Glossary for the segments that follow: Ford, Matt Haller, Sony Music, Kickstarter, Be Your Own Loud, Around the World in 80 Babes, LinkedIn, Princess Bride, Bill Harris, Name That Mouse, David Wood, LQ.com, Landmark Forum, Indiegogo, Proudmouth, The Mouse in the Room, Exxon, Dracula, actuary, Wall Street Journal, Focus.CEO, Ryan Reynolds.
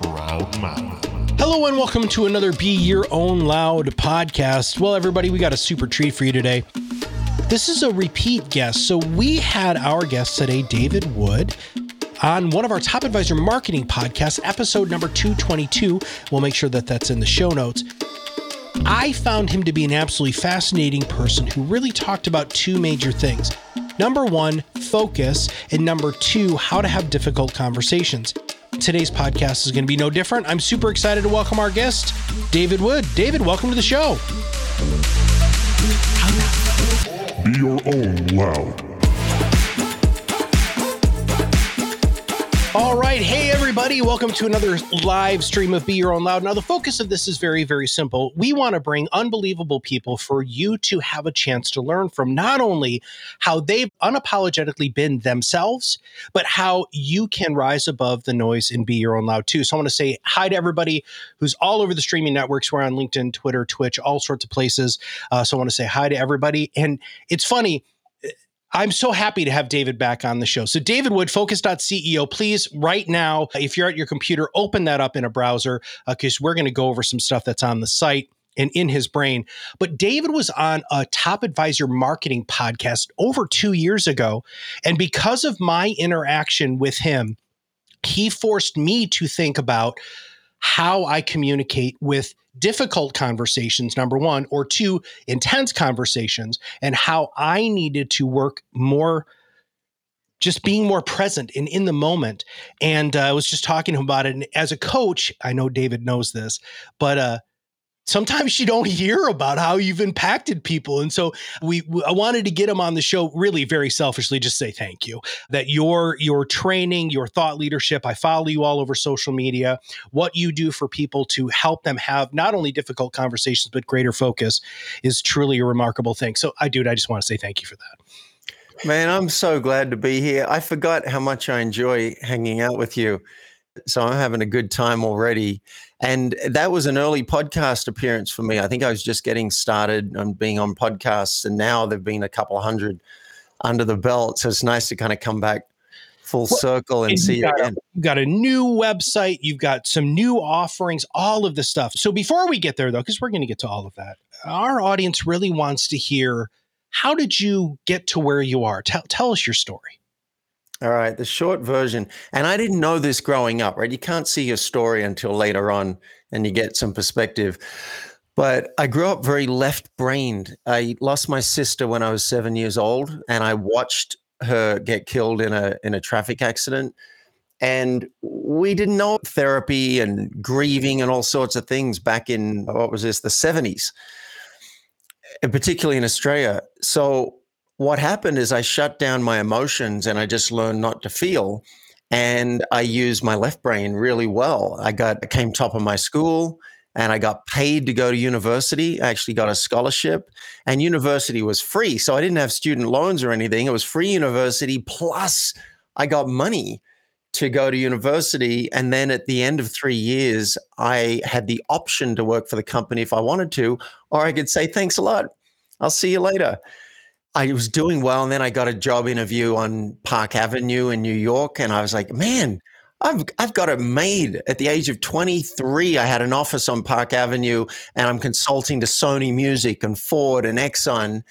Proudmouth. Hello and welcome to another Be Your Own Loud podcast. Well, everybody, we got a super treat for you today. This is a repeat guest. So we had our guest today, David Wood, on one of our Top Advisor marketing podcasts, episode number 222. We'll make sure that that's in the show notes. I found him to be an absolutely fascinating person who really talked about two major things. Number one, focus, and number two, how to have difficult conversations. Today's podcast is going to be no different. I'm super excited to welcome our guest, David Wood. David, welcome to the show. Be your own loud. All right. Hey, everybody. Welcome to another live stream of Be Your Own Loud. Now, the focus of this is very, very simple. We want to bring unbelievable people for you to have a chance to learn from, not only how they've unapologetically been themselves, but how you can rise above the noise and be your own loud, too. So I want to say hi to everybody who's all over the streaming networks. We're on LinkedIn, Twitter, Twitch, all sorts of places. So I want to say hi to everybody. And it's funny. I'm so happy to have David back on the show. So David Wood, Focus.CEO, please, right now, if you're at your computer, open that up in a browser because we're going to go over some stuff that's on the site and in his brain. But David was on a Top Advisor marketing podcast over 2 years ago. And because of my interaction with him, he forced me to think about how I communicate with difficult conversations, number one, or two, intense conversations, and how I needed to work more, just being more present and in the moment. And I was just talking to him about it. And as a coach, I know David knows this, but sometimes you don't hear about how you've impacted people. And so I wanted to get him on the show, really very selfishly, just say thank you, that your training, your thought leadership, I follow you all over social media, what you do for people to help them have not only difficult conversations, but greater focus is truly a remarkable thing. So I just want to say thank you for that. Man, I'm so glad to be here. I forgot how much I enjoy hanging out with you. So I'm having a good time already. And that was an early podcast appearance for me. I think I was just getting started on being on podcasts. And now there've been a couple hundred under the belt. So it's nice to kind of come back full circle and see you again. You've got a new website. You've got some new offerings, all of this stuff. So before we get there, though, because we're going to get to all of that, our audience really wants to hear, how did you get to where you are? Tell us your story. All right, the short version, and I didn't know this growing up, right? You can't see your story until later on and you get some perspective. But I grew up very left-brained. I lost my sister when I was 7 years old, and I watched her get killed in a traffic accident. And we didn't know therapy and grieving and all sorts of things back in, the 70s, and particularly in Australia. So what happened is I shut down my emotions and I just learned not to feel. And I used my left brain really well. I came top of my school and I got paid to go to university. I actually got a scholarship, and university was free. So I didn't have student loans or anything. It was free university. Plus I got money to go to university. And then at the end of 3 years, I had the option to work for the company if I wanted to, or I could say, thanks a lot. I'll see you later. I was doing well, and then I got a job interview on Park Avenue in New York, and I was like, man, I've got it made. At the age of 23, I had an office on Park Avenue, and I'm consulting to Sony Music and Ford and Exxon.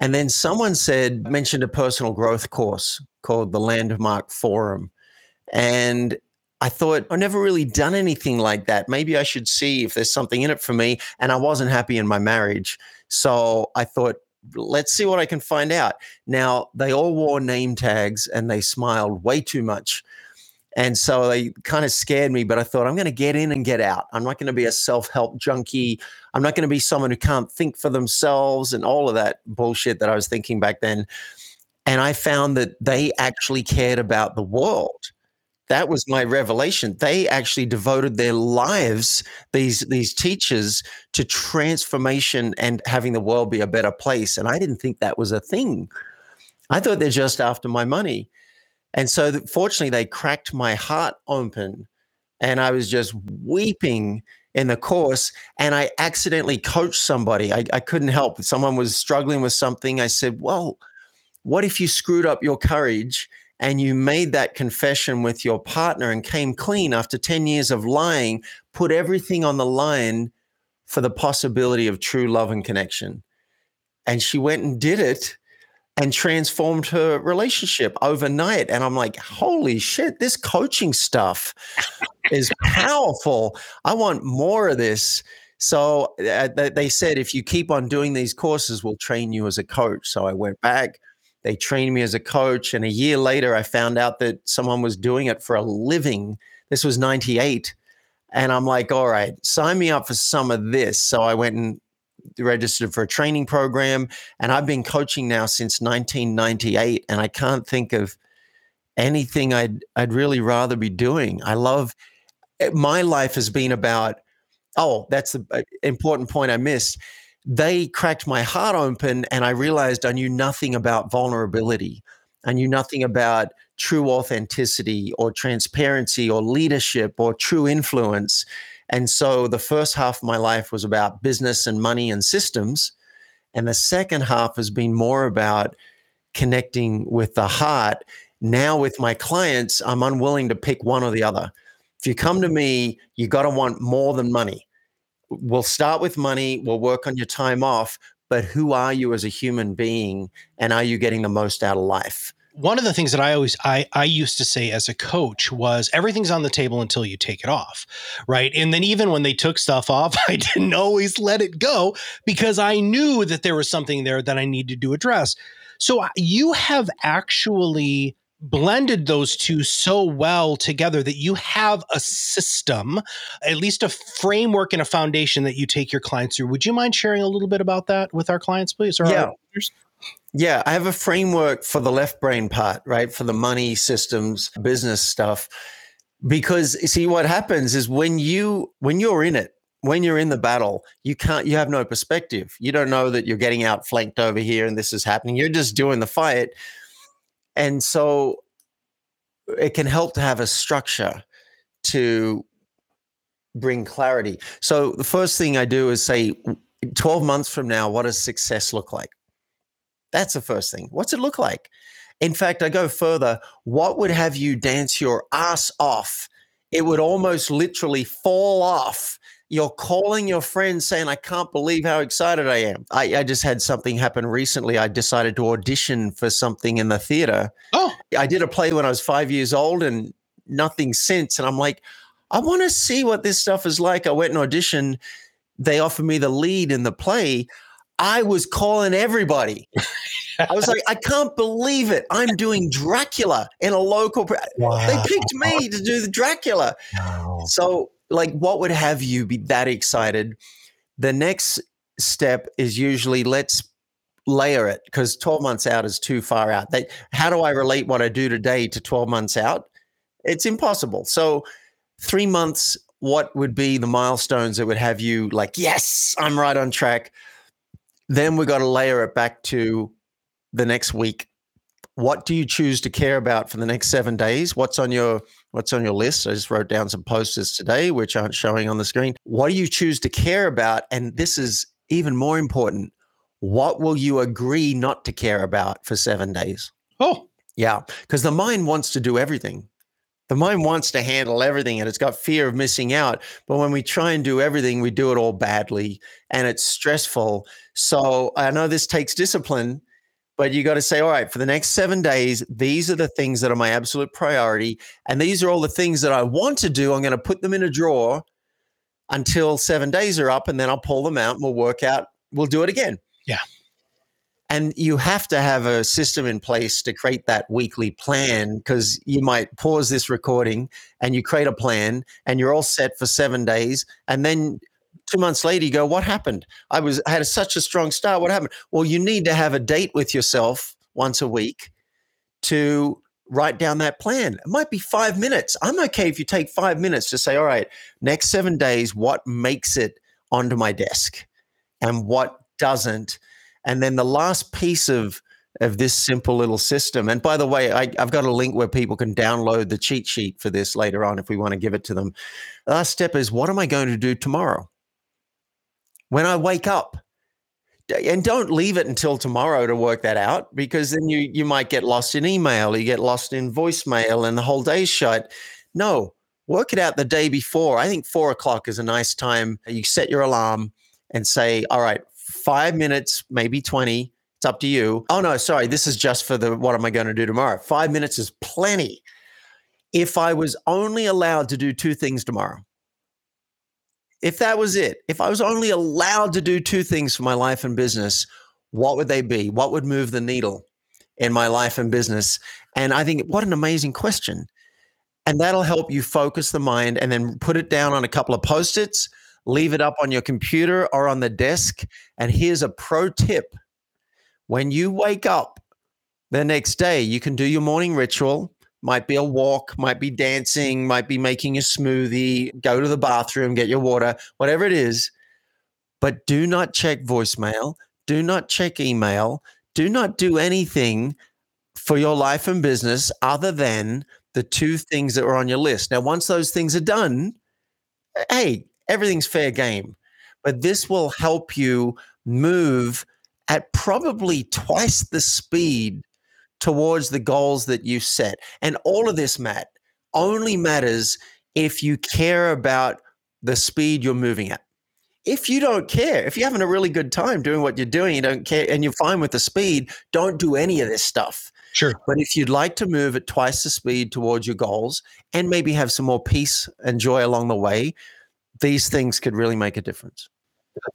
And then someone mentioned a personal growth course called the Landmark Forum. And I thought, I've never really done anything like that. Maybe I should see if there's something in it for me. And I wasn't happy in my marriage. So I thought, let's see what I can find out. Now, they all wore name tags and they smiled way too much. And so they kind of scared me, but I thought, I'm going to get in and get out. I'm not going to be a self-help junkie. I'm not going to be someone who can't think for themselves and all of that bullshit that I was thinking back then. And I found that they actually cared about the world. That was my revelation. They actually devoted their lives, these teachers, to transformation and having the world be a better place. And I didn't think that was a thing. I thought they're just after my money. And so fortunately, they cracked my heart open, and I was just weeping in the course, and I accidentally coached somebody. I couldn't help. Someone was struggling with something. I said, well, what if you screwed up your courage and you made that confession with your partner and came clean after 10 years of lying, put everything on the line for the possibility of true love and connection. And she went and did it and transformed her relationship overnight. And I'm like, holy shit, this coaching stuff is powerful. I want more of this. So they said, if you keep on doing these courses, we'll train you as a coach. So I went back. They trained me as a coach. And a year later, I found out that someone was doing it for a living. This was 98. And I'm like, all right, sign me up for some of this. So I went and registered for a training program. And I've been coaching now since 1998. And I can't think of anything I'd really rather be doing. I love it. My life has been about, oh, that's the important point I missed. They cracked my heart open and I realized I knew nothing about vulnerability. I knew nothing about true authenticity or transparency or leadership or true influence. And so the first half of my life was about business and money and systems. And the second half has been more about connecting with the heart. Now with my clients, I'm unwilling to pick one or the other. If you come to me, you got to want more than money. We'll start with money. We'll work on your time off. But who are you as a human being? And are you getting the most out of life? One of the things that I used to say as a coach was everything's on the table until you take it off, right? And then even when they took stuff off, I didn't always let it go because I knew that there was something there that I needed to address. So you have actually blended those two so well together that you have a system, at least a framework and a foundation that you take your clients through. Would you mind sharing a little bit about that with our clients, please? Or yeah. Yeah, I have a framework for the left brain part, right? For the money, systems, business stuff. Because see, what happens is when you're in it, when you're in the battle, you have no perspective. You don't know that you're getting outflanked over here and this is happening. You're just doing the fight. And so it can help to have a structure to bring clarity. So the first thing I do is say, 12 months from now, what does success look like? That's the first thing. What's it look like? In fact, I go further. What would have you dance your ass off? It would almost literally fall off. You're calling your friends saying, I can't believe how excited I am. I just had something happen recently. I decided to audition for something in the theater. Oh, I did a play when I was 5 years old and nothing since. And I'm like, I want to see what this stuff is like. I went and auditioned. They offered me the lead in the play. I was calling everybody. I was like, I can't believe it. I'm doing Dracula in a local. Wow. They picked me to do the Dracula. Wow. So like, what would have you be that excited? The next step is usually let's layer it because 12 months out is too far out. How do I relate what I do today to 12 months out? It's impossible. So 3 months, what would be the milestones that would have you like, yes, I'm right on track. Then we've got to layer it back to the next week. What do you choose to care about for the next 7 days? What's on your list? I just wrote down some posters today, which aren't showing on the screen. What do you choose to care about? And this is even more important. What will you agree not to care about for 7 days? Oh, yeah. Because the mind wants to do everything. The mind wants to handle everything and it's got fear of missing out. But when we try and do everything, we do it all badly and it's stressful. So I know this takes discipline. But you got to say, all right, for the next 7 days, these are the things that are my absolute priority. And these are all the things that I want to do. I'm going to put them in a drawer until 7 days are up and then I'll pull them out and we'll work out. We'll do it again. Yeah. And you have to have a system in place to create that weekly plan because you might pause this recording and you create a plan and you're all set for 7 days. And then 2 months later, you go, what happened? I had such a strong start. What happened? Well, you need to have a date with yourself once a week to write down that plan. It might be 5 minutes. I'm okay if you take 5 minutes to say, all right, next 7 days, what makes it onto my desk and what doesn't? And then the last piece of this simple little system. And by the way, I've got a link where people can download the cheat sheet for this later on if we want to give it to them. The last step is, what am I going to do tomorrow? When I wake up, And don't leave it until tomorrow to work that out, because then you might get lost in email, you get lost in voicemail, and the whole day's shut. No, work it out the day before. I think 4 o'clock is a nice time. You set your alarm and say, all right, 5 minutes, maybe 20. It's up to you. Oh, no, sorry. This is just for the what am I going to do tomorrow. 5 minutes is plenty. If I was only allowed to do two things tomorrow, if that was it, if I was only allowed to do two things for my life and business, what would they be? What would move the needle in my life and business? And I think, what an amazing question. And that'll help you focus the mind and then put it down on a couple of Post-its, leave it up on your computer or on the desk. And here's a pro tip. When you wake up the next day, you can do your morning ritual. Might be a walk, might be dancing, might be making a smoothie, go to the bathroom, get your water, whatever it is. But do not check voicemail. Do not check email. Do not do anything for your life and business other than the two things that were on your list. Now, once those things are done, hey, everything's fair game. But this will help you move at probably twice the speed towards the goals that you set. And all of this, Matt, only matters if you care about the speed you're moving at. If you don't care, if you're having a really good time doing what you're doing, you don't care, and you're fine with the speed, don't do any of this stuff. Sure. But if you'd like to move at twice the speed towards your goals and maybe have some more peace and joy along the way, these things could really make a difference.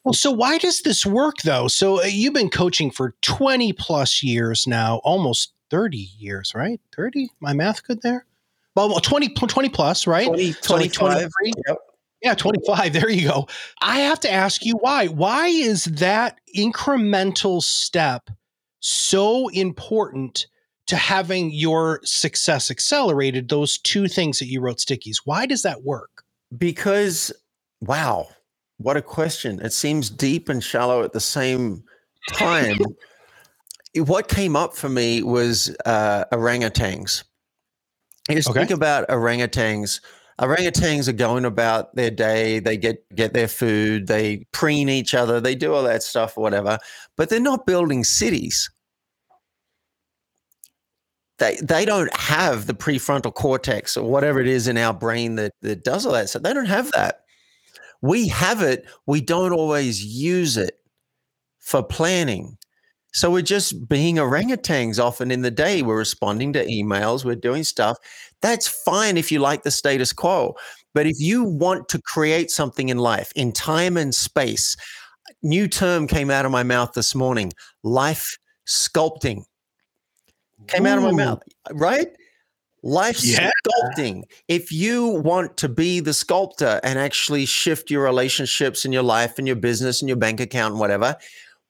Well, so why does this work, though? So you've been coaching for 20 plus years now, almost 30 years, right? 30? My math good there? Well, 20 plus, right? 25. Yep. Yeah, 25. There you go. I have to ask you why. Why is that incremental step so important to having your success accelerated? Those two things that you wrote stickies. Why does that work? Because, wow. What a question. It seems deep and shallow at the same time. What came up for me was orangutans. Think about orangutans. Orangutans are going about their day. They get their food. They preen each other. They do all that stuff or whatever. But they're not building cities. They don't have the prefrontal cortex or whatever it is in our brain that does all that stuff. They don't have that. We have it. We don't always use it for planning. So we're just being orangutans often in the day. We're responding to emails. We're doing stuff. That's fine if you like the status quo. But if you want to create something in life, in time and space, new term came out of my mouth this morning, life sculpting. Came out of my mouth, right? Life sculpting. If you want to be the sculptor and actually shift your relationships and your life and your business and your bank account and whatever,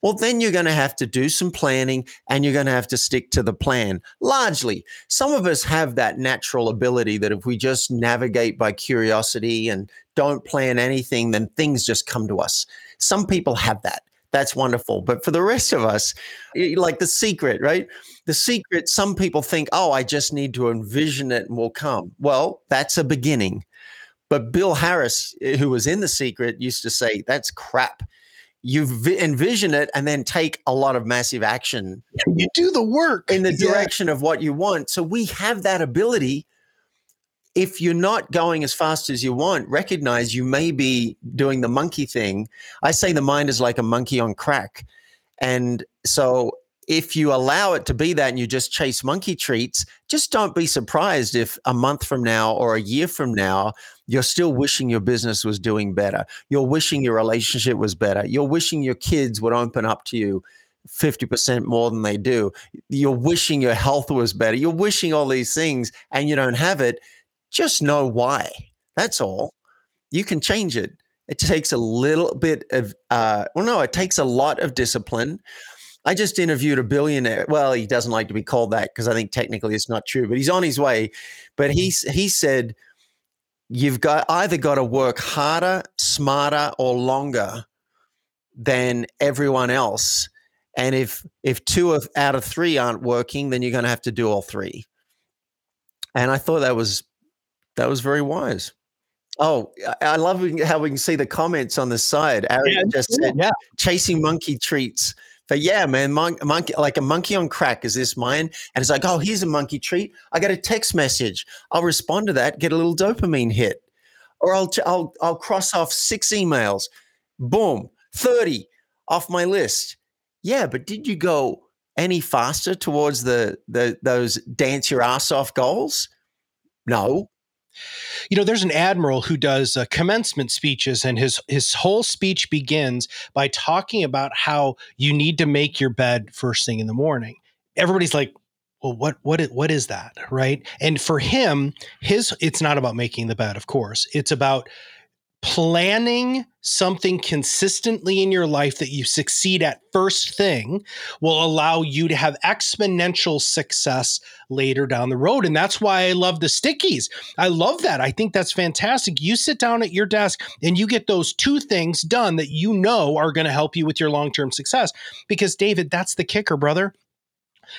well, then you're going to have to do some planning and you're going to have to stick to the plan. Largely, some of us have that natural ability that if we just navigate by curiosity and don't plan anything, then things just come to us. Some people have that. That's wonderful. But for the rest of us, like The Secret, right? The Secret, some people think, oh, I just need to envision it and we'll come. Well, that's a beginning. But Bill Harris, who was in The Secret, used to say, that's crap. You envision it and then take a lot of massive action. You do the work in the direction of what you want. So we have that ability. If you're not going as fast as you want, recognize you may be doing the monkey thing. I say the mind is like a monkey on crack. And so if you allow it to be that and you just chase monkey treats, just don't be surprised if a month from now or a year from now, you're still wishing your business was doing better. You're wishing your relationship was better. You're wishing your kids would open up to you 50% more than they do. You're wishing your health was better. You're wishing all these things and you don't have it. Just know why. That's all. You can change it. It takes a little bit of, it takes a lot of discipline. I just interviewed a billionaire. Well, he doesn't like to be called that because I think technically it's not true, but he's on his way. But he said, you've got either got to work harder, smarter, or longer than everyone else. And if out of three aren't working, then you're going to have to do all three. And I thought that was very wise. Oh, I love how we can see the comments on the side. Aaron just said, chasing monkey treats. But yeah, man, monkey, like a monkey on crack is this mine? And it's like, oh, here's a monkey treat. I got a text message. I'll respond to that, get a little dopamine hit. Or I'll cross off 6 emails. Boom, 30 off my list. Yeah, but did you go any faster towards those dance your ass off goals? No. You know, there's an admiral who does commencement speeches, and his whole speech begins by talking about how you need to make your bed first thing in the morning. Everybody's like, well, what is that, right? And for him, it's not about making the bed, of course. It's about planning something consistently in your life that you succeed at first thing will allow you to have exponential success later down the road. And that's why I love the stickies. I love that. I think that's fantastic. You sit down at your desk and you get those 2 things done that you know are going to help you with your long-term success. Because, David, that's the kicker, brother.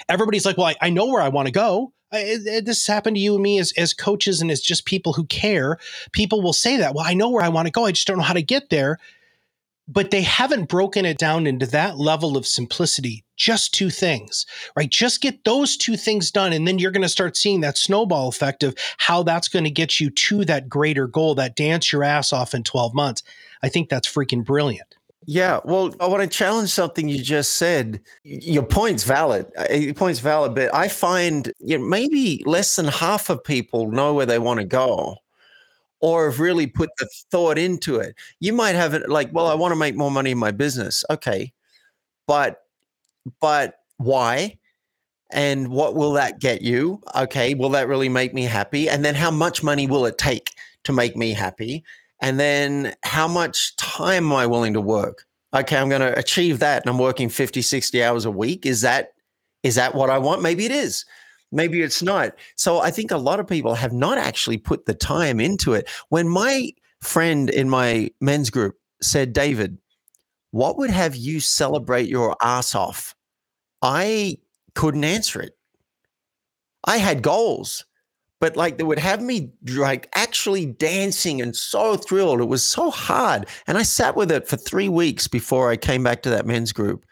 Everybody's like, well, I know where I want to go. This happened to you and me as coaches and as just people who care. People will say that, well, I know where I want to go. I just don't know how to get there. But they haven't broken it down into that level of simplicity. Just 2 things, right? Just get those 2 things done. And then you're going to start seeing that snowball effect of how that's going to get you to that greater goal, that dance your ass off in 12 months. I think that's freaking brilliant. Yeah, well, I want to challenge something you just said. Your point's valid. But I find maybe less than half of people know where they want to go or have really put the thought into it. You might have it like, well, I want to make more money in my business. Okay, but why? And what will that get you? Okay, will that really make me happy? And then how much money will it take to make me happy? And then how much time am I willing to work? Okay, I'm going to achieve that, and I'm working 50, 60 hours a week. Is that what I want? Maybe it is. Maybe it's not. So I think a lot of people have not actually put the time into it. When my friend in my men's group said, David, what would have you celebrate your ass off? I couldn't answer it. I had goals. But like that would have me like actually dancing and so thrilled. It was so hard. And I sat with it for 3 weeks before I came back to that men's group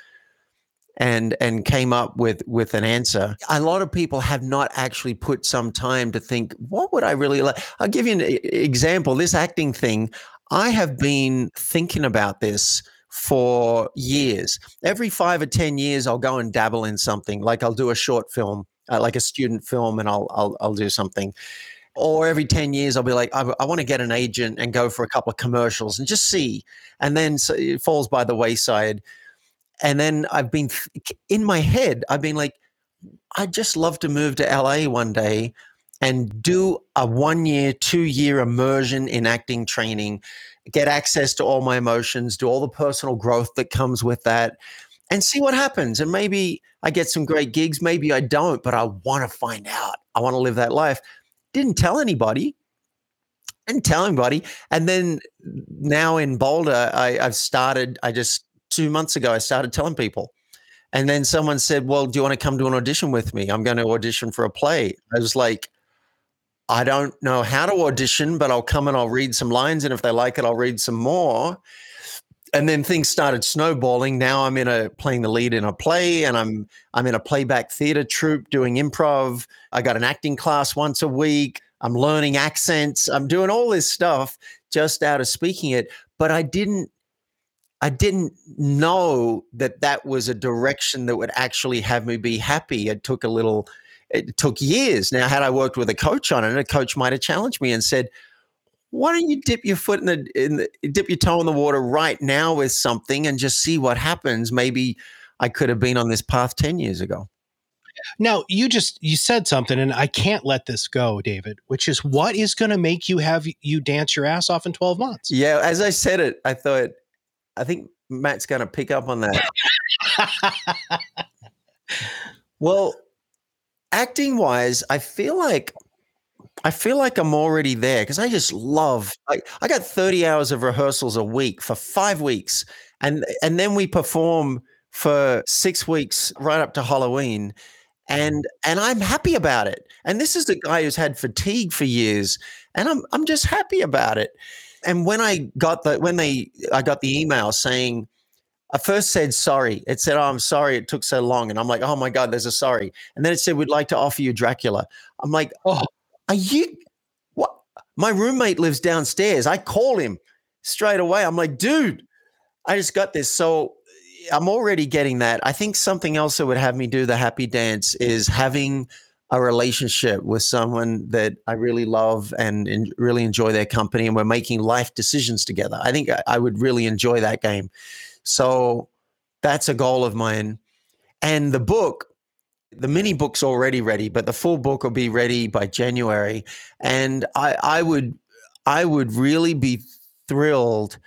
and came up with an answer. A lot of people have not actually put some time to think, what would I really like? I'll give you an example. This acting thing, I have been thinking about this for years. Every 5 or 10 years, I'll go and dabble in something. Like I'll do a short film. Like a student film, and I'll do something. Or every 10 years, I'll be like, I want to get an agent and go for a couple of commercials and just see. And then so it falls by the wayside. And then I've been, in my head, I've been like, I'd just love to move to LA one day and do a 1-year, 2-year immersion in acting training, get access to all my emotions, do all the personal growth that comes with that. And see what happens. And maybe I get some great gigs. Maybe I don't, but I want to find out. I want to live that life. Didn't tell anybody. And then now in Boulder, I just 2 months ago, I started telling people. And then someone said, well, do you want to come to an audition with me? I'm going to audition for a play. I was like, I don't know how to audition, but I'll come and I'll read some lines. And if they like it, I'll read some more. And then things started snowballing. Now I'm playing the lead in a play, and I'm in a playback theater troupe doing improv. I got an acting class once a week. I'm learning accents. I'm doing all this stuff just out of speaking it. But I didn't know that was a direction that would actually have me be happy. It took years. Now, had I worked with a coach on it, a coach might have challenged me and said, why don't you dip your foot dip your toe in the water right now with something and just see what happens? Maybe I could have been on this path 10 years ago. Now, you said something, and I can't let this go, David, which is what is going to make you have you dance your ass off in 12 months? Yeah, as I said it, I thought, I think Matt's going to pick up on that. Well, acting-wise, I feel like I'm already there because I just love, I got 30 hours of rehearsals a week for 5 weeks. And then we perform for 6 weeks right up to Halloween. And I'm happy about it. And this is the guy who's had fatigue for years. and I'm just happy about it. And when I got the email saying, I first said sorry. It said, "Oh, I'm sorry it took so long." And I'm like, "Oh my God, there's a sorry." And then it said, "We'd like to offer you Dracula." I'm like, "Oh, are you what?" My roommate lives downstairs. I call him straight away. I'm like, "Dude, I just got this." So I'm already getting that. I think something else that would have me do the happy dance is having a relationship with someone that I really love and really enjoy their company, and we're making life decisions together. I think I would really enjoy that game. So that's a goal of mine. And the book, the mini book's already ready, but the full book will be ready by January. And I would really be thrilled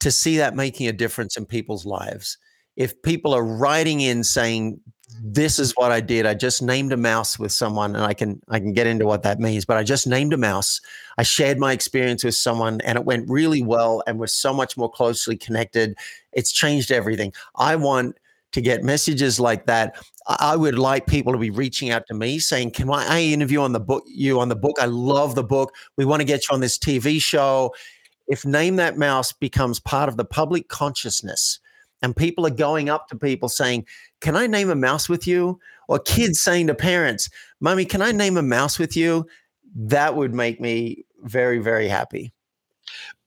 to see that making a difference in people's lives. If people are writing in saying, "This is what I did. I just named a mouse with someone," and I can get into what that means, but I just named a mouse. I shared my experience with someone and it went really well and we're so much more closely connected. It's changed everything. I want to get messages like that. I would like people to be reaching out to me saying, "Can I interview you on the book? I love the book. We want to get you on this TV show." If Name That Mouse becomes part of the public consciousness and people are going up to people saying, "Can I name a mouse with you?" Or kids saying to parents, "Mommy, can I name a mouse with you?" That would make me very, very happy.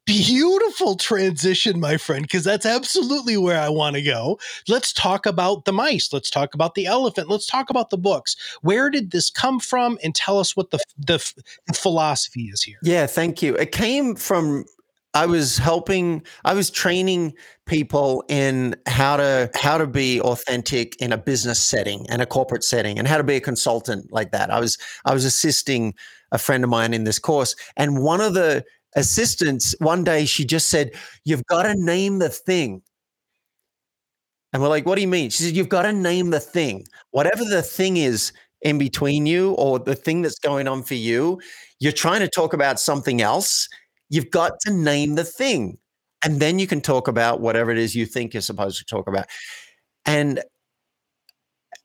Beautiful transition, my friend, because that's absolutely where I want to go. Let's talk about the mice. Let's talk about the elephant. Let's talk about the books. Where did this come from? And tell us what the philosophy is here. Yeah, thank you. It came from... I was training people in how to be authentic in a business setting and a corporate setting and how to be a consultant like that. I was assisting a friend of mine in this course. And one of the assistants, one day she just said, "You've got to name the thing." And we're like, "What do you mean?" She said, "You've got to name the thing. Whatever the thing is in between you or the thing that's going on for you, you're trying to talk about something else. You've got to name the thing, and then you can talk about whatever it is you think you're supposed to talk about."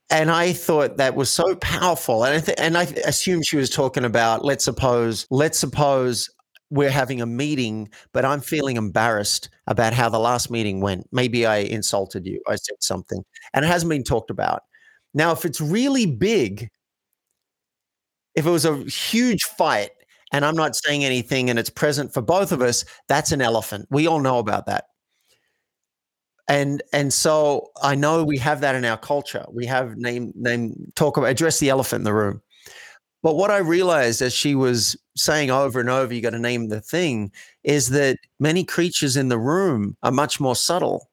And I thought that was so powerful. And I assumed she was talking about, let's suppose we're having a meeting, but I'm feeling embarrassed about how the last meeting went. Maybe I insulted you. I said something, and it hasn't been talked about. Now, if it's really big, if it was a huge fight, and I'm not saying anything and it's present for both of us, that's an elephant. We all know about that. And so I know we have that in our culture. We have address the elephant in the room. But what I realized as she was saying over and over, "You got to name the thing," is that many creatures in the room are much more subtle.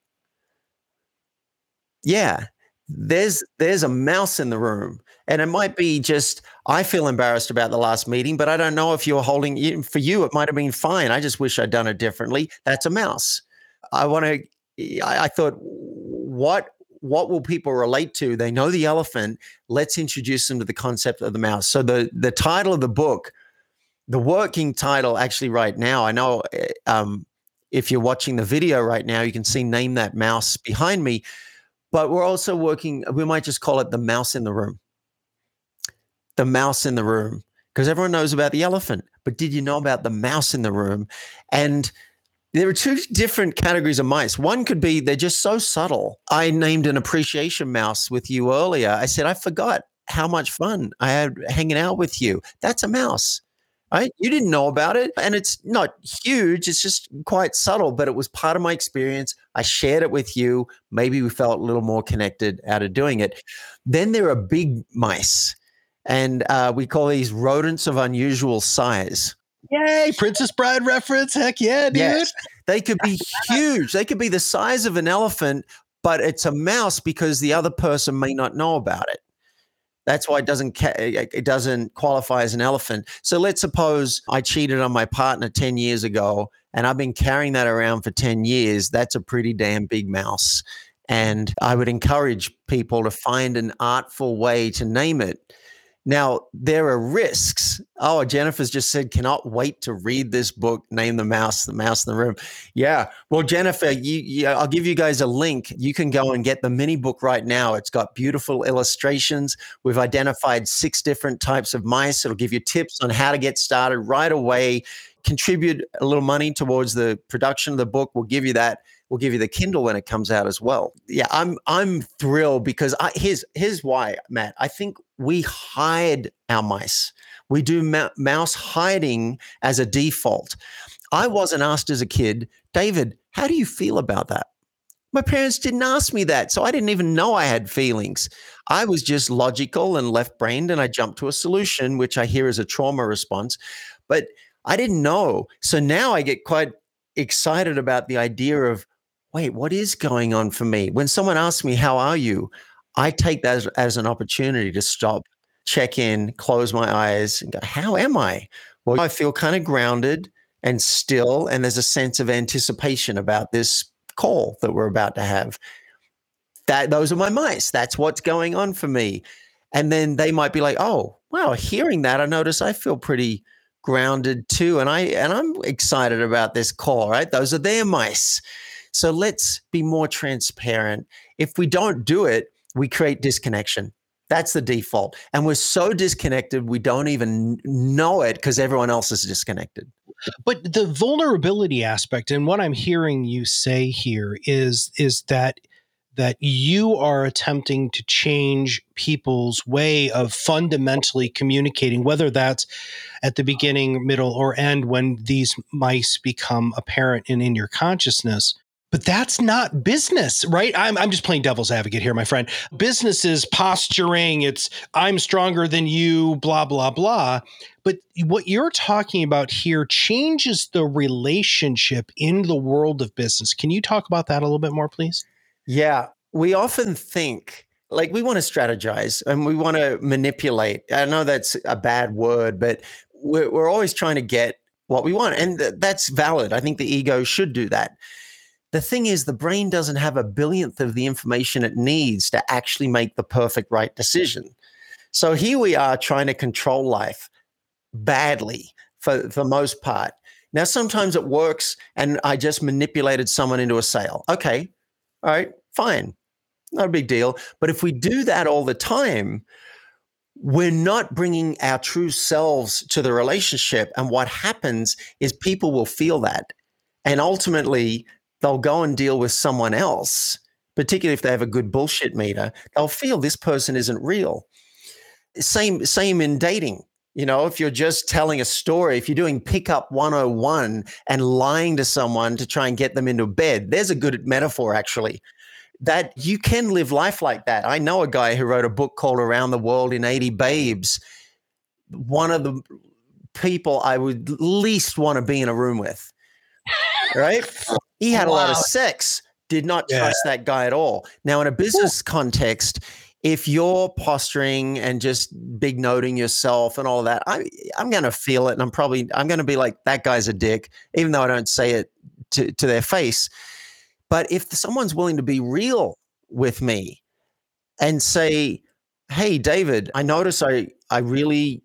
Yeah. There's a mouse in the room, and it might be just, "I feel embarrassed about the last meeting, but I don't know if you're holding for you. It might have been fine. I just wish I'd done it differently." That's a mouse. I thought, what will people relate to? They know the elephant. Let's introduce them to the concept of the mouse. So the title of the book, the working title actually right now, I know if you're watching the video right now, you can see Name That Mouse behind me. But we're also working, we might just call it The Mouse in the Room. The Mouse in the Room. Because everyone knows about the elephant, but did you know about the mouse in the room? And there are two different categories of mice. One could be they're just so subtle. I named an appreciation mouse with you earlier. I said, "I forgot how much fun I had hanging out with you." That's a mouse, right? You didn't know about it. And it's not huge. It's just quite subtle, but it was part of my experience. I shared it with you. Maybe we felt a little more connected out of doing it. Then there are big mice, and we call these rodents of unusual size. Yay, Princess Bride reference. Heck yeah, dude. Yes. They could be huge. They could be the size of an elephant, but it's a mouse because the other person may not know about it. That's why it doesn't qualify as an elephant. So let's suppose I cheated on my partner 10 years ago and I've been carrying that around for 10 years. That's a pretty damn big mouse. And I would encourage people to find an artful way to name it. Now, there are risks. Oh, Jennifer's just said, cannot wait to read this book, Name the Mouse in the Room. Yeah. Well, Jennifer, I'll give you guys a link. You can go and get the mini book right now. It's got beautiful illustrations. We've identified 6 different types of mice. It'll give you tips on how to get started right away. Contribute a little money towards the production of the book. We'll give you that. We'll give you the Kindle when it comes out as well. Yeah, I'm thrilled because here's why, Matt. I think we hide our mice. We do mouse hiding as a default. I wasn't asked as a kid, David, how do you feel about that? My parents didn't ask me that, so I didn't even know I had feelings. I was just logical and left-brained, and I jumped to a solution, which I hear is a trauma response. But I didn't know. So now I get quite excited about the idea of, wait, what is going on for me? When someone asks me, how are you? I take that as an opportunity to stop, check in, close my eyes and go, how am I? Well, I feel kind of grounded and still, and there's a sense of anticipation about this call that we're about to have. Those are my mice. That's what's going on for me. And then they might be like, oh, wow, hearing that, I notice I feel pretty grounded too. And I'm excited about this call, right? Those are their mice. So let's be more transparent. If we don't do it, we create disconnection. That's the default. And we're so disconnected, we don't even know it because everyone else is disconnected. But the vulnerability aspect, and what I'm hearing you say here is that you are attempting to change people's way of fundamentally communicating, whether that's at the beginning, middle, or end when these mice become apparent and in your consciousness. But that's not business, right? I'm just playing devil's advocate here, my friend. Business is posturing. It's I'm stronger than you, blah, blah, blah. But what you're talking about here changes the relationship in the world of business. Can you talk about that a little bit more, please? Yeah. We often think like we want to strategize and we want to manipulate. I know that's a bad word, but we're always trying to get what we want. And that's valid. I think the ego should do that. The thing is, the brain doesn't have a billionth of the information it needs to actually make the perfect right decision. So here we are trying to control life badly for the most part. Now, sometimes it works and I just manipulated someone into a sale. Okay, all right, fine, not a big deal. But if we do that all the time, we're not bringing our true selves to the relationship. And what happens is people will feel that. And ultimately, they'll go and deal with someone else, particularly if they have a good bullshit meter. They'll feel this person isn't real. Same in dating. You know, if you're just telling a story, if you're doing pickup 101 and lying to someone to try and get them into bed, there's a good metaphor, actually, that you can live life like that. I know a guy who wrote a book called Around the World in 80 Babes. One of the people I would least want to be in a room with, right? He had a lot of sex, did not trust that guy at all. Now, in a business context, if you're posturing and just big noting yourself and all of that, I'm going to feel it. And I'm going to be like, that guy's a dick, even though I don't say it to their face. But if someone's willing to be real with me and say, hey, David, I notice I really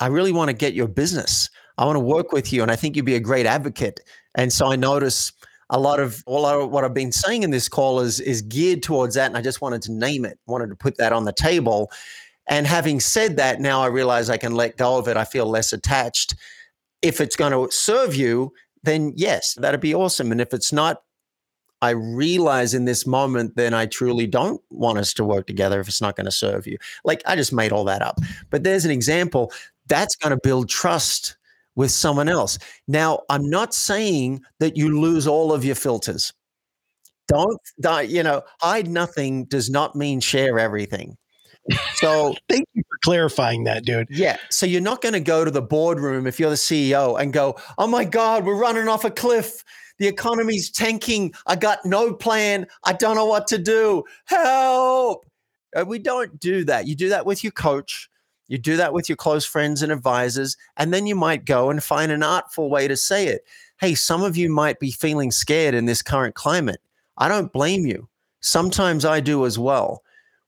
want to get your business. I want to work with you. And I think you'd be a great advocate. And so I notice a lot of what I've been saying in this call is geared towards that. And I just wanted to name it, wanted to put that on the table. And having said that, now I realize I can let go of it. I feel less attached. If it's going to serve you, then yes, that'd be awesome. And if it's not, I realize in this moment, then I truly don't want us to work together if it's not going to serve you. Like I just made all that up. But there's an example that's going to build trust with someone else. Now, I'm not saying that you lose all of your filters. Hide nothing does not mean share everything. So thank you for clarifying that, dude. Yeah. So you're not going to go to the boardroom if you're the CEO and go, oh my God, we're running off a cliff. The economy's tanking. I got no plan. I don't know what to do. Help. We don't do that. You do that with your coach. You do that with your close friends and advisors, and then you might go and find an artful way to say it. Hey, some of you might be feeling scared in this current climate. I don't blame you. Sometimes I do as well.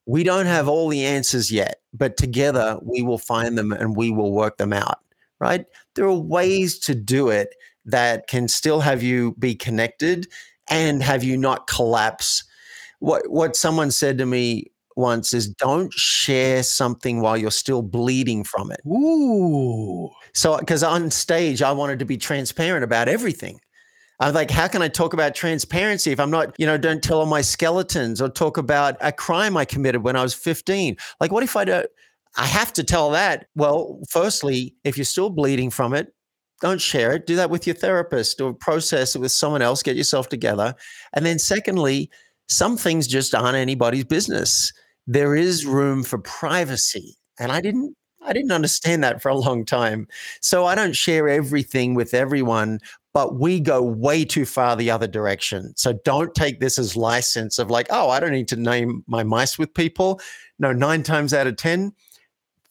We don't have all the answers yet, but together we will find them and we will work them out, right? There are ways to do it that can still have you be connected and have you not collapse. What someone said to me once is, don't share something while you're still bleeding from it. Ooh. So, because on stage, I wanted to be transparent about everything. I'm like, how can I talk about transparency if I'm not, don't tell all my skeletons, or talk about a crime I committed when I was 15? Like, what if I don't? I have to tell that. Well, firstly, if you're still bleeding from it, don't share it. Do that with your therapist or process it with someone else. Get yourself together. And then secondly, some things just aren't anybody's business. There is room for privacy. And I didn't understand that for a long time. So I don't share everything with everyone, but we go way too far the other direction. So don't take this as license of like, oh, I don't need to name my mice with people. No, 9 times out of 10,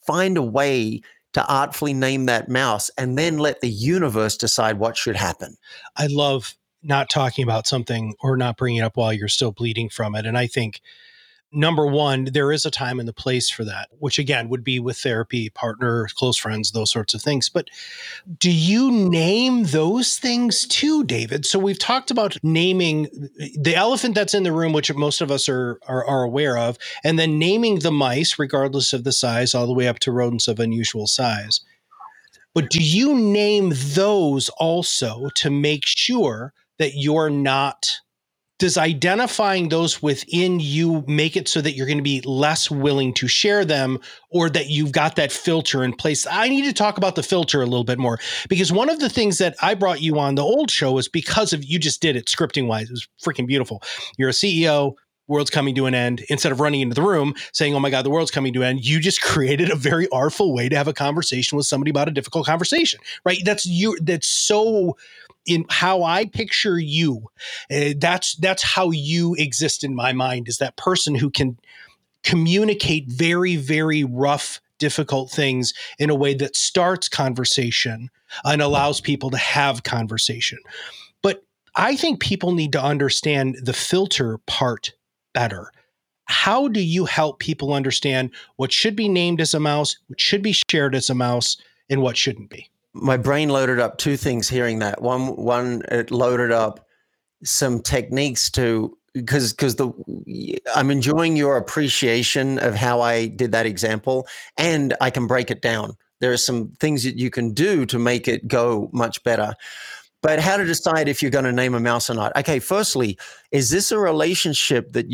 find a way to artfully name that mouse and then let the universe decide what should happen. I love not talking about something or not bringing it up while you're still bleeding from it. And I think, number one, there is a time and the place for that, which again would be with therapy, partner, close friends, those sorts of things. But do you name those things too, David? So we've talked about naming the elephant that's in the room, which most of us are aware of, and then naming the mice, regardless of the size, all the way up to rodents of unusual size. But do you name those also to make sure that you're not... Does identifying those within you make it so that you're going to be less willing to share them, or that you've got that filter in place? I need to talk about the filter a little bit more, because one of the things that I brought you on the old show was because of you just did it scripting wise. It was freaking beautiful. You're a CEO, world's coming to an end. Instead of running into the room saying, oh my God, the world's coming to an end, you just created a very artful way to have a conversation with somebody about a difficult conversation, right? That's you. That's so... in how I picture you, that's how you exist in my mind, is that person who can communicate very, very rough, difficult things in a way that starts conversation and allows people to have conversation. But I think people need to understand the filter part better. How do you help people understand what should be named as a mouse, what should be shared as a mouse, and what shouldn't be? My brain loaded up two things hearing that. One, it loaded up some techniques to, because I'm enjoying your appreciation of how I did that example, and I can break it down. There are some things that you can do to make it go much better. But how to decide if you're going to name a mouse or not? Okay, firstly, is this a relationship that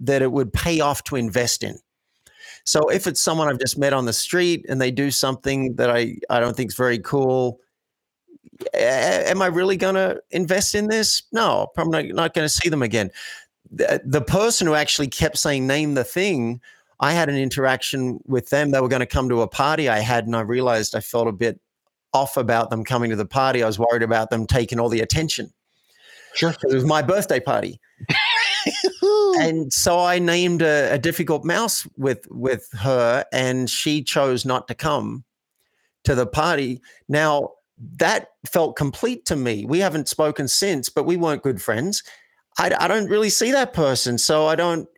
that it would pay off to invest in? So if it's someone I've just met on the street and they do something that I don't think is very cool, am I really going to invest in this? No, probably not going to see them again. The person who actually kept saying, name the thing, I had an interaction with them. They were going to come to a party I had, and I realized I felt a bit off about them coming to the party. I was worried about them taking all the attention. Sure. Because it was my birthday party. And so I named a difficult mouse with her, and she chose not to come to the party. Now, that felt complete to me. We haven't spoken since, but we weren't good friends. I don't really see that person.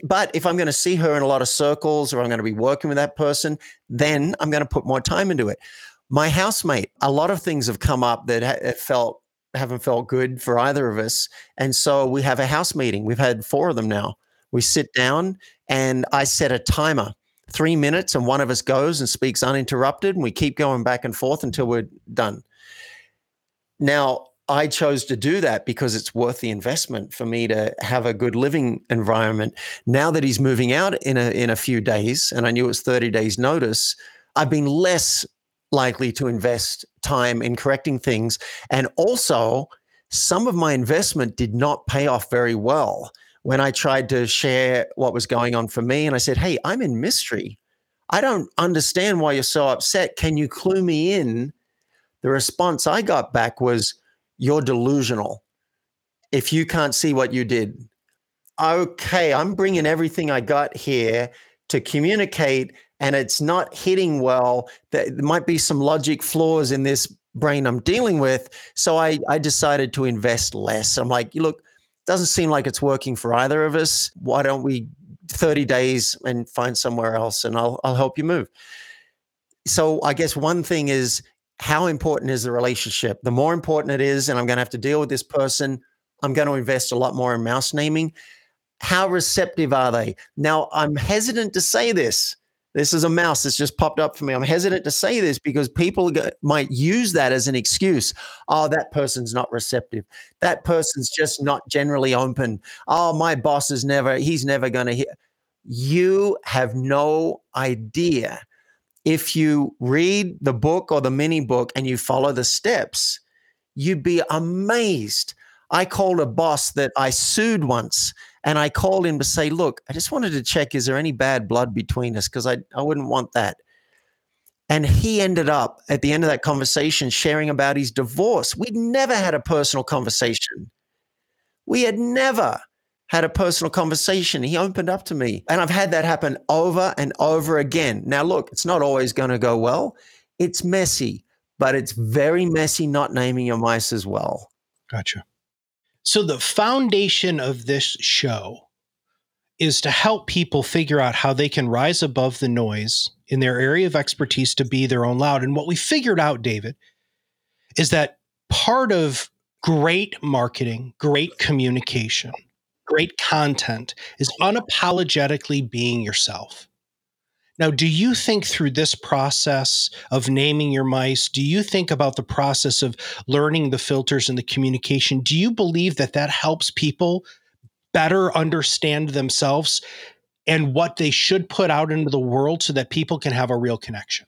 But if I'm going to see her in a lot of circles, or I'm going to be working with that person, then I'm going to put more time into it. My housemate, a lot of things have come up that haven't felt good for either of us. And so we have a house meeting. We've had 4 of them now. We sit down and I set a timer, 3 minutes, and one of us goes and speaks uninterrupted, and we keep going back and forth until we're done. Now, I chose to do that because it's worth the investment for me to have a good living environment. Now that he's moving out in a few days, and I knew it was 30 days notice, I've been less likely to invest time in correcting things. And also, some of my investment did not pay off very well when I tried to share what was going on for me. And I said, hey, I'm in mystery. I don't understand why you're so upset. Can you clue me in? The response I got back was, you're delusional if you can't see what you did. Okay, I'm bringing everything I got here to communicate, and it's not hitting well. There might be some logic flaws in this brain I'm dealing with. So I decided to invest less. I'm like, look, it doesn't seem like it's working for either of us. Why don't we 30 days and find somewhere else, and I'll help you move. So I guess one thing is, how important is the relationship? The more important it is, and I'm going to have to deal with this person, I'm going to invest a lot more in mouse naming. How receptive are they? Now, I'm hesitant to say this. This is a mouse that's just popped up for me. I'm hesitant to say this because people might use that as an excuse. Oh, that person's not receptive. That person's just not generally open. Oh, my boss is he's never going to hear. You have no idea. If you read the book or the mini book and you follow the steps, you'd be amazed. I called a boss that I sued once, and I called him to say, look, I just wanted to check, is there any bad blood between us? Because I wouldn't want that. And he ended up, at the end of that conversation, sharing about his divorce. We'd never had a personal conversation. We had never had a personal conversation. He opened up to me. And I've had that happen over and over again. Now, look, it's not always going to go well. It's messy, but it's very messy not naming your mice as well. Gotcha. So the foundation of this show is to help people figure out how they can rise above the noise in their area of expertise to be their own loud. And what we figured out, David, is that part of great marketing, great communication, great content is unapologetically being yourself. Now, do you think through this process of naming your mice, do you think about the process of learning the filters and the communication? Do you believe that that helps people better understand themselves and what they should put out into the world so that people can have a real connection?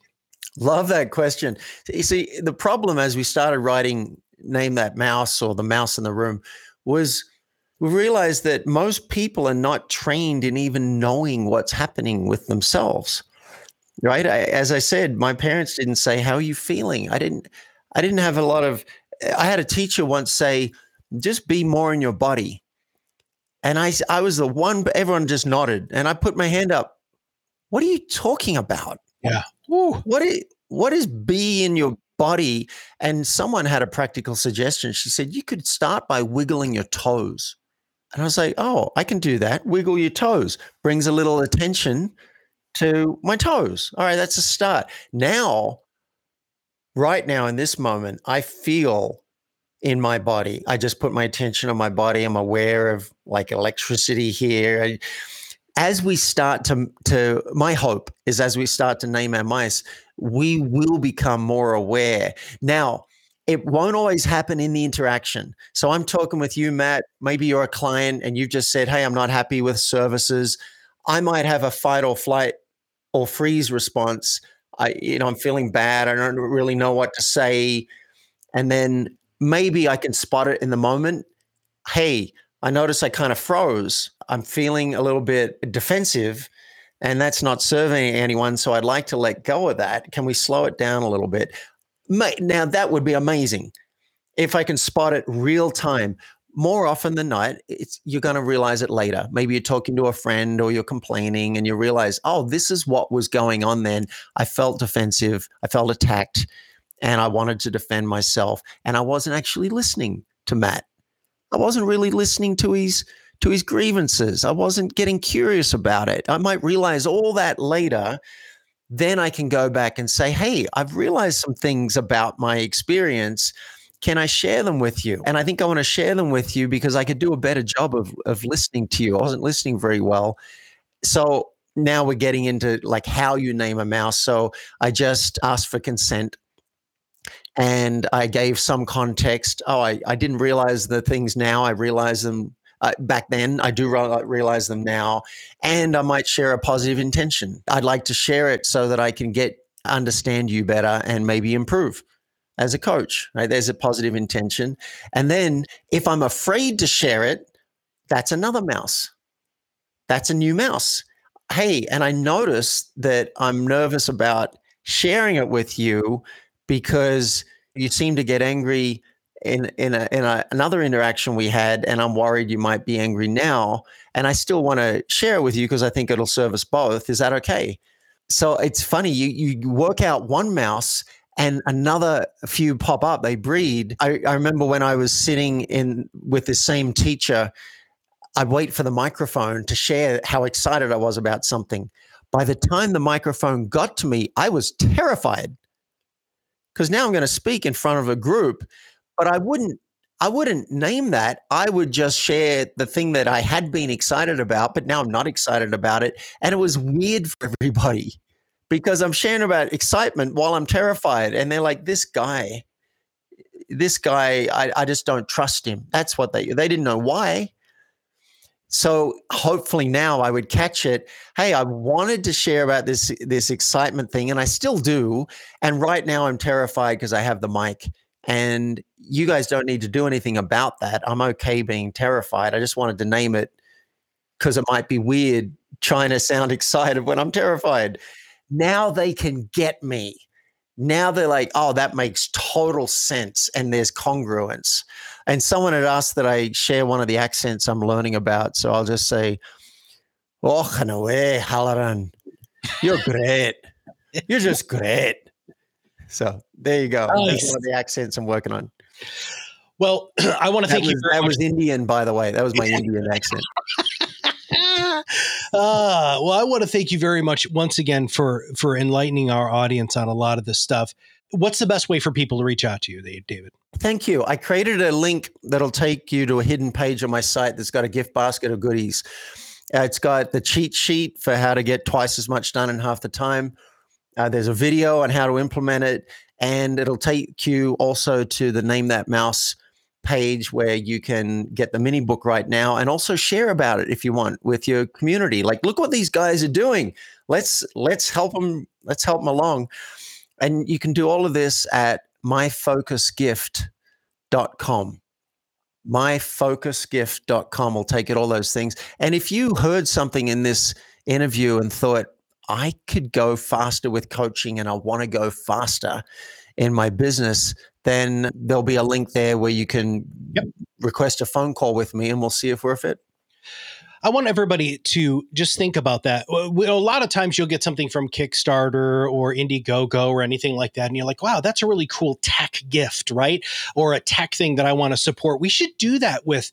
Love that question. You see, the problem as we started writing Name That Mouse or The Mouse in the Room was we realize that most people are not trained in even knowing what's happening with themselves, right? As I said, my parents didn't say, how are you feeling? I didn't have a lot of, I had a teacher once say, just be more in your body. And I was the one, everyone just nodded. And I put my hand up. What are you talking about? Yeah. Ooh, what is be in your body? And someone had a practical suggestion. She said, you could start by wiggling your toes. And I was like, oh, I can do that. Wiggle your toes. Brings a little attention to my toes. All right, that's a start. Now, right now in this moment, I feel in my body. I just put my attention on my body. I'm aware of like electricity here. As we start to my hope is as we start to name our mice, we will become more aware. Now, it won't always happen in the interaction. So I'm talking with you, Matt. Maybe you're a client and you've just said, hey, I'm not happy with services. I might have a fight or flight or freeze response. I'm feeling bad. I don't really know what to say. And then maybe I can spot it in the moment. Hey, I notice I kind of froze. I'm feeling a little bit defensive and that's not serving anyone. So I'd like to let go of that. Can we slow it down a little bit? Now, that would be amazing if I can spot it real time. More often than not, you're going to realize it later. Maybe you're talking to a friend or you're complaining and you realize, oh, this is what was going on then. I felt defensive. I felt attacked and I wanted to defend myself. And I wasn't actually listening to Matt. I wasn't really listening to his grievances. I wasn't getting curious about it. I might realize all that later. Then I can go back and say, hey, I've realized some things about my experience. Can I share them with you? And I think I want to share them with you because I could do a better job of listening to you. I wasn't listening very well. So now we're getting into like how you name a mouse. So I just asked for consent and I gave some context. Oh, I didn't realize the things now. I realize them back then. I do realize them now. And I might share a positive intention. I'd like to share it so that I can understand you better and maybe improve as a coach. Right? There's a positive intention. And then if I'm afraid to share it, that's another mouse. That's a new mouse. Hey, and I notice that I'm nervous about sharing it with you because you seem to get angry in another interaction we had, and I'm worried you might be angry now, and I still want to share it with you because I think it'll serve us both. Is that okay? So it's funny. You work out one mouse and another few pop up. They breed. I remember when I was sitting with the same teacher, I'd wait for the microphone to share how excited I was about something. By the time the microphone got to me, I was terrified because now I'm going to speak in front of a group, but I wouldn't name that. I would just share the thing that I had been excited about, but now I'm not excited about it. And it was weird for everybody because I'm sharing about excitement while I'm terrified. And they're like, this guy, I just don't trust him. That's what they didn't know why. So hopefully now I would catch it. Hey, I wanted to share about this excitement thing, and I still do. And right now I'm terrified because I have the mic, and you guys don't need to do anything about that. I'm okay being terrified. I just wanted to name it because it might be weird trying to sound excited when I'm terrified. Now they can get me. Now they're like, oh, that makes total sense, and there's congruence. And someone had asked that I share one of the accents I'm learning about, so I'll just say, "Oh, Hanawe Halaran, you're great. You're just great." So there you go. Nice. That's one of the accents I'm working on. Well, I want to thank you. That was Indian, by the way. That was my Indian accent. Well, I want to thank you very much once again for enlightening our audience on a lot of this stuff. What's the best way for people to reach out to you, David? Thank you. I created a link that'll take you to a hidden page on my site that's got a gift basket of goodies. It's got the cheat sheet for how to get twice as much done in half the time. There's a video on how to implement it, and it'll take you also to the Name That Mouse page where you can get the mini book right now and also share about it if you want with your community. Like, look what these guys are doing. Let's help them. Let's help them along. And you can do all of this at myfocusgift.com. Myfocusgift.com will take it, all those things. And if you heard something in this interview and thought, I could go faster with coaching and I want to go faster in my business, then there'll be a link there where you can request a phone call with me, and we'll see if we're a fit. I want everybody to just think about that. A lot of times you'll get something from Kickstarter or Indiegogo or anything like that, and you're like, wow, that's a really cool tech gift, right? Or a tech thing that I want to support. We should do that with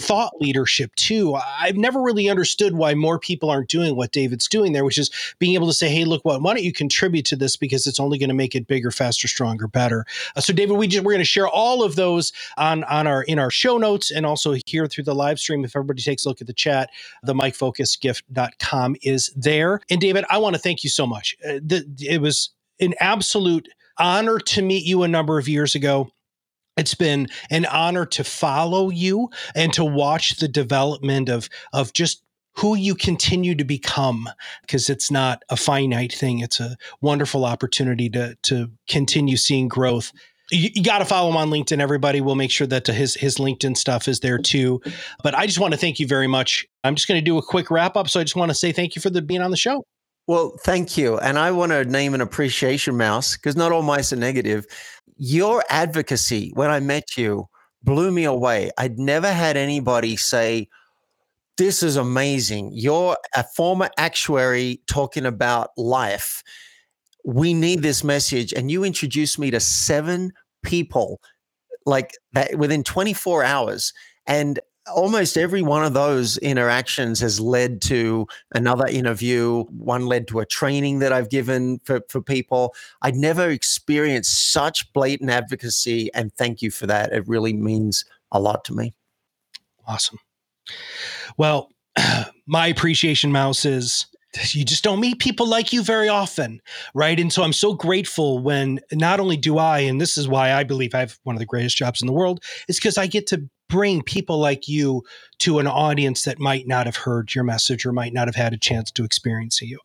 thought leadership too. I've never really understood why more people aren't doing what David's doing there, which is being able to say, hey, look, why don't you contribute to this, because it's only going to make it bigger, faster, stronger, better. So David, we're going to share all of those in our show notes, and also here through the live stream. If everybody takes a look at the chat, the myfocusgift.com is there. And David, I want to thank you so much. It was an absolute honor to meet you a number of years ago. It's been an honor to follow you and to watch the development of just who you continue to become, because it's not a finite thing. It's a wonderful opportunity to continue seeing growth. You got to follow him on LinkedIn, everybody. We'll make sure that his LinkedIn stuff is there too. But I just want to thank you very much. I'm just going to do a quick wrap up. So I just want to say thank you for being on the show. Well, thank you. And I want to name an appreciation mouse, because not all mice are negative. Your advocacy, when I met you, blew me away. I'd never had anybody say, this is amazing. You're a former actuary talking about life. We need this message. And you introduced me to 7 people like that within 24 hours. And almost every one of those interactions has led to another interview. One led to a training that I've given for people. I'd never experienced such blatant advocacy, and thank you for that. It really means a lot to me. Awesome. Well, my appreciation mouse is, you just don't meet people like you very often, right? And so I'm so grateful when not only do I, and this is why I believe I have one of the greatest jobs in the world, is because I get to bring people like you to an audience that might not have heard your message or might not have had a chance to experience you.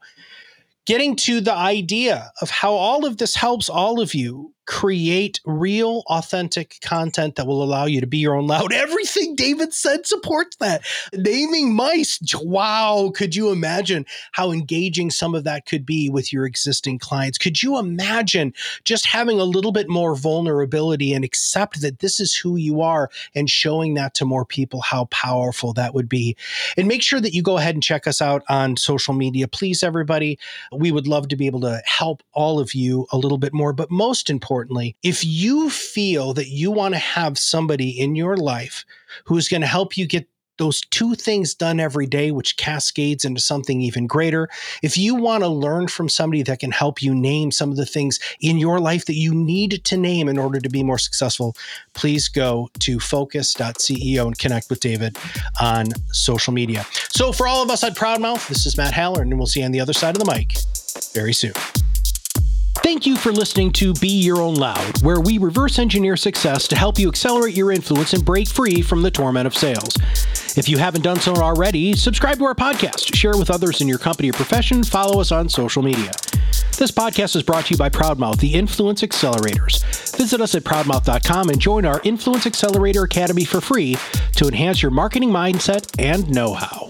Getting to the idea of how all of this helps all of you create real, authentic content that will allow you to be your own loud. Everything David said supports that. Naming mice. Wow. Could you imagine how engaging some of that could be with your existing clients? Could you imagine just having a little bit more vulnerability and accept that this is who you are, and showing that to more people, how powerful that would be? And make sure that you go ahead and check us out on social media. Please, everybody, we would love to be able to help all of you a little bit more. But most importantly, if you feel that you want to have somebody in your life who is going to help you get those two things done every day, which cascades into something even greater. If you want to learn from somebody that can help you name some of the things in your life that you need to name in order to be more successful, please go to focus.ceo and connect with David on social media. So for all of us at Proudmouth, this is Matt Haller, and we'll see you on the other side of the mic very soon. Thank you for listening to Be Your Own Loud, where we reverse engineer success to help you accelerate your influence and break free from the torment of sales. If you haven't done so already, subscribe to our podcast, share it with others in your company or profession, follow us on social media. This podcast is brought to you by Proudmouth, the Influence Accelerators. Visit us at proudmouth.com and join our Influence Accelerator Academy for free to enhance your marketing mindset and know-how.